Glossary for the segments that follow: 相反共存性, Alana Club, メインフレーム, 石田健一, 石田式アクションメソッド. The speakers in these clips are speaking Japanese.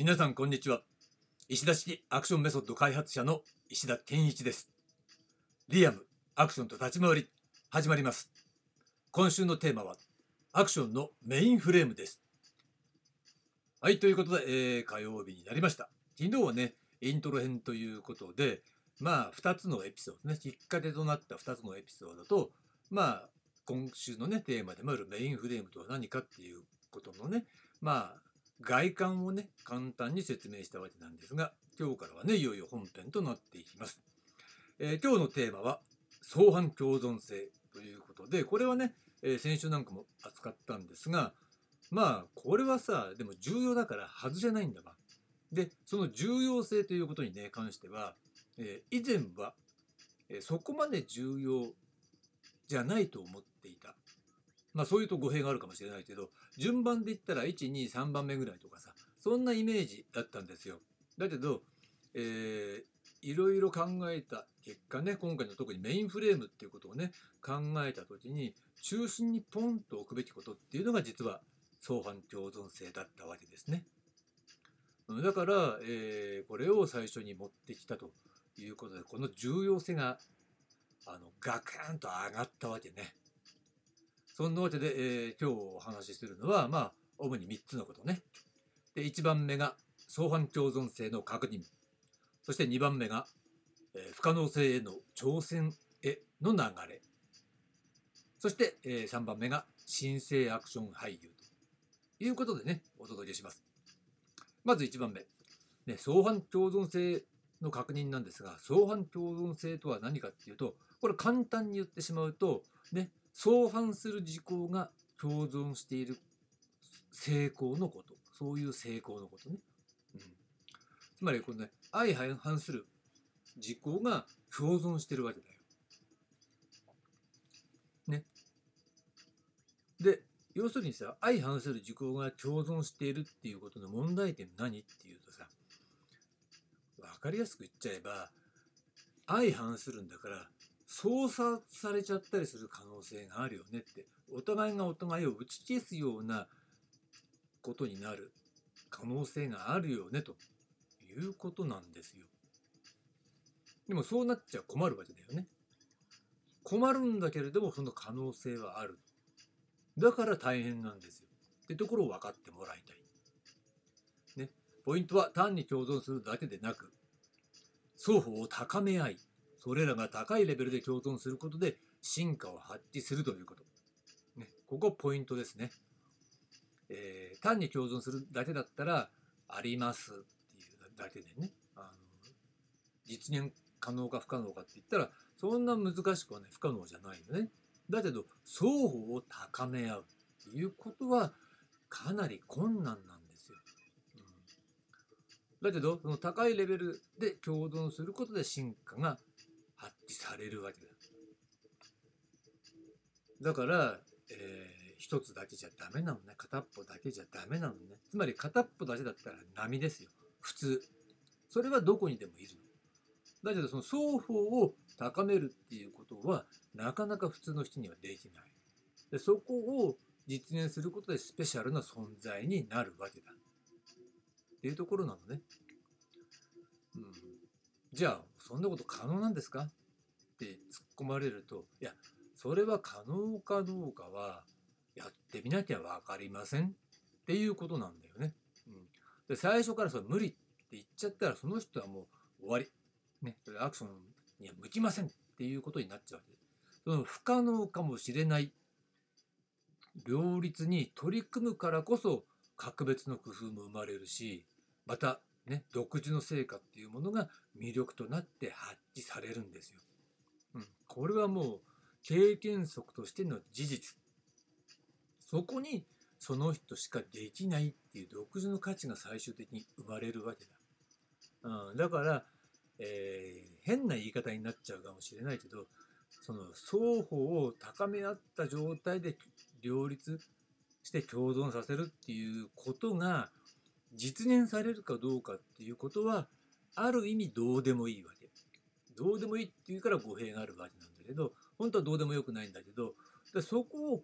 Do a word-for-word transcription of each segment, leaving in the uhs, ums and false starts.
皆さんこんにちは。石田式アクションメソッド開発者の石田健一です。リアムアクションと立ち回り始まります。今週のテーマはアクションのメインフレームです。はい、ということで、えー、火曜日になりました。昨日はねイントロ編ということで、まあふたつのエピソードね、きっかけとなったふたつのエピソードと、まあ今週のねテーマでもあるメインフレームとは何かっていうことのね、まあ外観をね簡単に説明したわけなんですが、今日からはねいよいよ本編となっていきます。えー、今日のテーマは相反共存性ということで、これはね、えー、先週なんかも扱ったんですが、まあこれはさでも重要だから外せないんだわ。でその重要性ということにね関しては、えー、以前はそこまで重要じゃないと思っていた。まあそういうと語弊があるかもしれないけど、順番で言ったらいち、に、さんばんめぐらいとかさ、そんなイメージだったんですよ。だけど、えー、いろいろ考えた結果ね、今回の特にメインフレームっていうことをね考えた時に、中心にポンと置くべきことっていうのが実は相反共存性だったわけですね。だから、えー、これを最初に持ってきたということで、この重要性があのガカンと上がったわけね。そんなわけで、えー、今日お話しするのは、まあ、主にみっつのことね。で、いちばんめが相反共存性の確認。そしてにばんめが、えー、不可能性への挑戦への流れ。そして、えー、さんばんめが新生アクション俳優ということでね、お届けします。まずいちばんめ、ね、相反共存性の確認なんですが、相反共存性とは何かっていうと、これ簡単に言ってしまうと、ね、相反する事項が共存している成功のこと、そういう成功のことね。うん、つまりこのね、相反する事項が共存しているわけだよ。ね。で、要するにさ、相反する事項が共存しているっていうことの問題点何っていうとさ、わかりやすく言っちゃえば、相反するんだから、操作されちゃったりする可能性があるよねって、お互いがお互いを打ち消すようなことになる可能性があるよねということなんですよ。でもそうなっちゃ困るわけだよね。困るんだけれどもその可能性はある。だから大変なんですよってところを分かってもらいたい、ね、ポイントは単に共存するだけでなく、双方を高め合い、それらが高いレベルで共存することで進化を発揮するということ、ね、ここポイントですね。えー、単に共存するだけだったらありますっていうだけでね、あの実現可能か不可能かって言ったらそんな難しくはね不可能じゃないよね。だけど双方を高め合うっていうことはかなり困難なんですよ。うん、だけどその高いレベルで共存することで進化が発揮されるわけだ。だから、えー、一つだけじゃダメなのね。片っぽだけじゃダメなのね。つまり片っぽだけだったら波ですよ。普通。それはどこにでもいるの。だけどその双方を高めるっていうことはなかなか普通の人にはできない。で、そこを実現することでスペシャルな存在になるわけだ。っていうところなのね。うん。じゃあそんなこと可能なんですかって突っ込まれると、いやそれは可能かどうかはやってみなきゃ分かりませんっていうことなんだよね。うん、で最初からそれ無理って言っちゃったらその人はもう終わり、ね、それアクションには向きませんっていうことになっちゃうわけです。その不可能かもしれない両立に取り組むからこそ格別の工夫も生まれるし、またね、独自の成果っていうものが魅力となって発揮されるんですよ。うん、これはもう経験則としての事実。そこにその人しかできないっていう独自の価値が最終的に生まれるわけだ。うん、だから、えー、変な言い方になっちゃうかもしれないけど、その双方を高め合った状態で両立して共存させるっていうことが実現されるかどうかっていうことはある意味どうでもいいわけ。どうでもいいっていうから語弊があるわけなんだけど、本当はどうでもよくないんだけど、でそこを、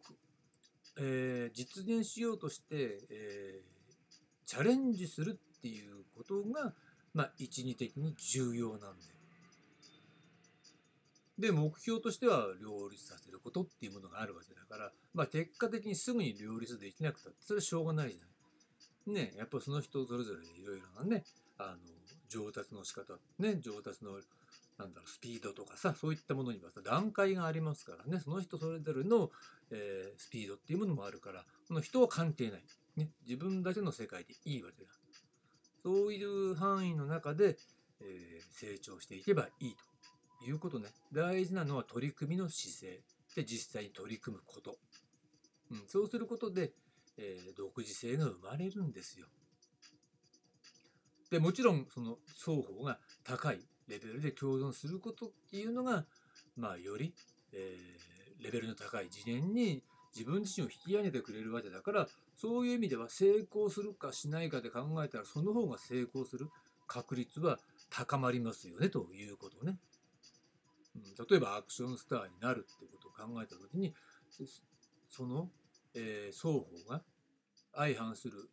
えー、実現しようとして、えー、チャレンジするっていうことが、まあ、一義的に重要なんで。で、目標としては両立させることっていうものがあるわけだから、まあ、結果的にすぐに両立できなくたってそれはしょうがないじゃない。ね、やっぱその人それぞれいろいろなね、あの上達の仕方、ね、上達のなんだろうスピードとかさ、そういったものにはさ段階がありますからね、その人それぞれの、えー、スピードっていうものもあるから、この人は関係ない、ね、自分だけの世界でいいわけだ。そういう範囲の中で、えー、成長していけばいいということね。大事なのは取り組みの姿勢で実際に取り組むこと、うん、そうすることで、えー、独自性が生まれるんですよ。でもちろんその双方が高いレベルで共存することっていうのが、まあ、より、えー、レベルの高い次元に自分自身を引き上げてくれるわけだから、そういう意味では成功するかしないかで考えたら、その方が成功する確率は高まりますよねということね、うん、例えばアクションスターになるってことを考えた時に、その、えー、双方が相反する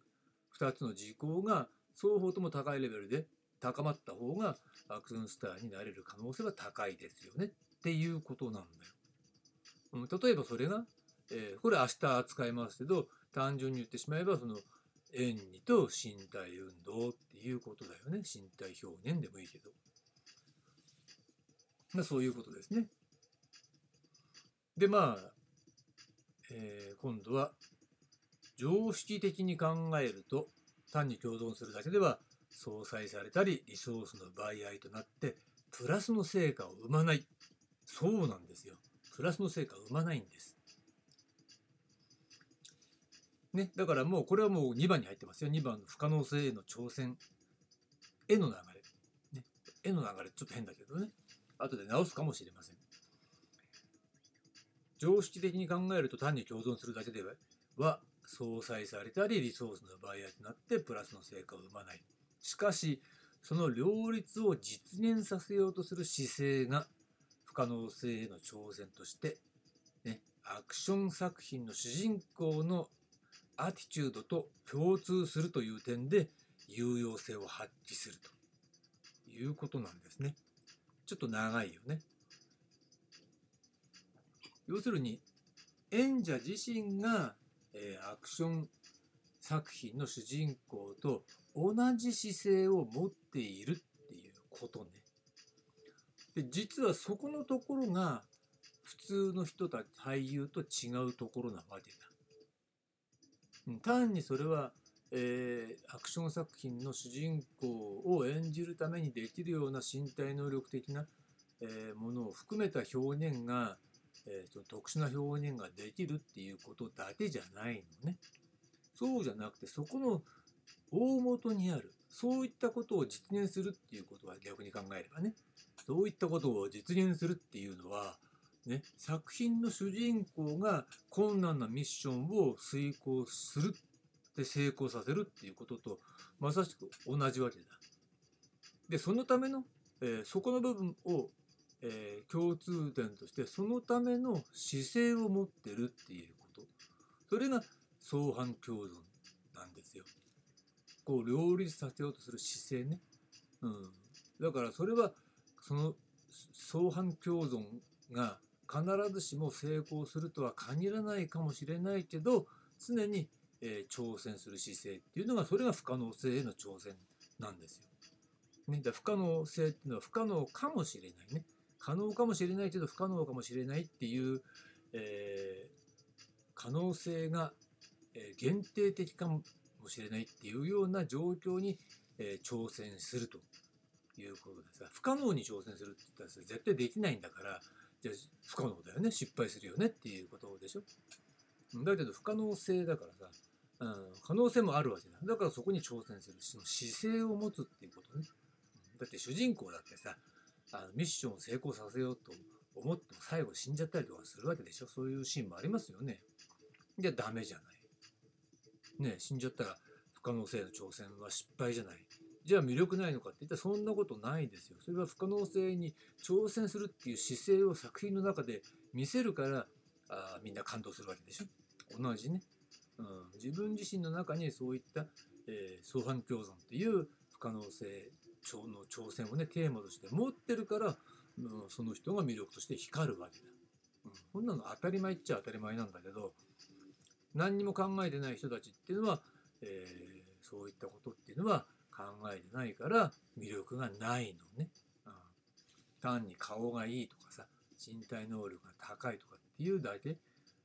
ふたつの事項が双方とも高いレベルで高まった方がアクションスターになれる可能性が高いですよねっていうことなんだよ。例えばそれが、えー、これ明日扱いますけど、単純に言ってしまえばその演技と身体運動っていうことだよね。身体表現でもいいけど、まあ、そういうことですね。でまあ、えー、今度は常識的に考えると、単に共存するだけでは相殺されたりリソースの奪い合いとなってプラスの成果を生まない。そうなんですよ。プラスの成果を生まないんです。ね、だからもうこれはもうにばんに入ってますよ。にばんの不可能性への挑戦。絵の流れ。ね、絵の流れちょっと変だけどね。後で直すかもしれません。常識的に考えると単に共存するだけでは相殺されたりリソースの奪い合いとなってプラスの成果を生まない。しかしその両立を実現させようとする姿勢が不可能性への挑戦として、ね、アクション作品の主人公のアティチュードと共通するという点で有用性を発揮するということなんですね。ちょっと長いよね。要するに演者自身が、えー、アクション作品の主人公と同じ姿勢を持っているっていうことね。で実はそこのところが普通の人たち俳優と違うところなわけだ。単にそれは、えー、アクション作品の主人公を演じるためにできるような身体能力的な、えー、ものを含めた表現が、えー、特殊な表現ができるっていうことだけじゃないのね。そうじゃなくてそこの大元にある、そういったことを実現するっていうことは、逆に考えればね、そういったことを実現するっていうのは、ね、作品の主人公が困難なミッションを遂行するで成功させるっていうこととまさしく同じわけだ。でそのための、えー、そこの部分を、えー、共通点としてそのための姿勢を持ってるっていうこと、それが相反共存なんですよ。こう両立させようとする姿勢ね、うん、だからそれはその相反共存が必ずしも成功するとは限らないかもしれないけど、常に、えー、挑戦する姿勢っていうのが、それが不可能性への挑戦なんですよ、ね、だから不可能性っていうのは不可能かもしれないね、可能かもしれないけど不可能かもしれないっていう、えー、可能性が限定的かもしれないっていうような状況に、えー、挑戦するということですが、不可能に挑戦するって言ったら絶対できないんだから、じゃあ不可能だよね、失敗するよねっていうことでしょ。だけど不可能性だからさ、うん、可能性もあるわけだ。だからそこに挑戦する、その姿勢を持つっていうことね。だって主人公だってさ、あのミッションを成功させようと思っても最後死んじゃったりとかするわけでしょ。そういうシーンもありますよね。じゃあダメじゃない。ね、死んじゃったら不可能性の挑戦は失敗じゃない。じゃあ魅力ないのかっていったらそんなことないですよ。それは不可能性に挑戦するっていう姿勢を作品の中で見せるから、あみんな感動するわけでしょ。同じね、うん、自分自身の中にそういった、えー、相反共存っていう不可能性の挑戦をねテーマとして持ってるから、うん、その人が魅力として光るわけだ、うん、こんなの当たり前っちゃ当たり前なんだけど、何にも考えてない人たちっていうのは、えー、そういったことっていうのは考えてないから魅力がないのね、うん、単に顔がいいとかさ、身体能力が高いとかっていうだけ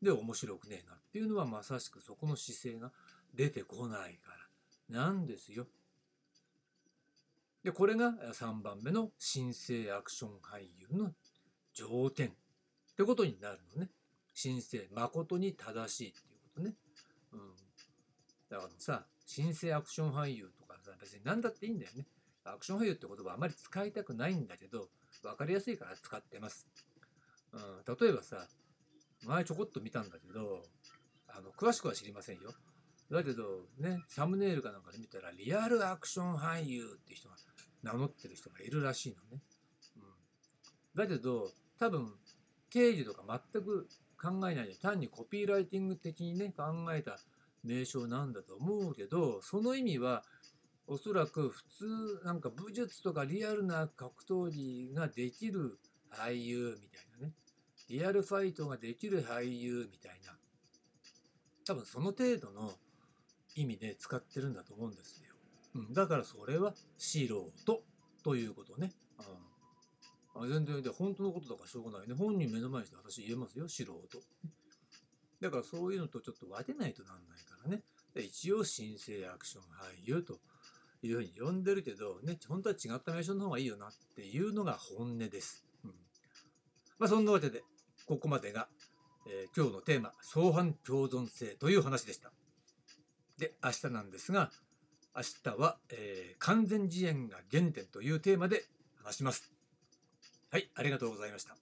で面白くねえなっていうのは、まさしくそこの姿勢が出てこないからなんですよ。でこれがさんばんめの新生アクション俳優の条件ってことになるのね。新生、誠に正しいっていうことね、うん、だからさ、新生アクション俳優とかさ、別に何だっていいんだよね。アクション俳優って言葉あまり使いたくないんだけど、分かりやすいから使ってます、うん、例えばさ、前ちょこっと見たんだけど、あの詳しくは知りませんよ。だけどね、サムネイルかなんかで見たら、リアルアクション俳優って人が名乗ってる人がいるらしいのね、うん、だけど多分定義とか全く考えないで、単にコピーライティング的にね考えた名称なんだと思うけど、その意味はおそらく普通なんか武術とかリアルな格闘技ができる俳優みたいなね、リアルファイトができる俳優みたいな、多分その程度の意味で使ってるんだと思うんですよ、うん、だからそれは素人ということね、うん、あ全然で本当のことだからしょうがないね。本人目の前にして私言えますよ、素人だから。そういうのとちょっと分けないとなんないからね。で一応新生アクション俳優というふうに呼んでるけどね、本当は違った名称の方がいいよなっていうのが本音です、うん、まあそんなわけでここまでが、えー、今日のテーマ相反共存性という話でした。で明日なんですが、明日は、えー、完全自演が原点というテーマで話します。はい、ありがとうございました。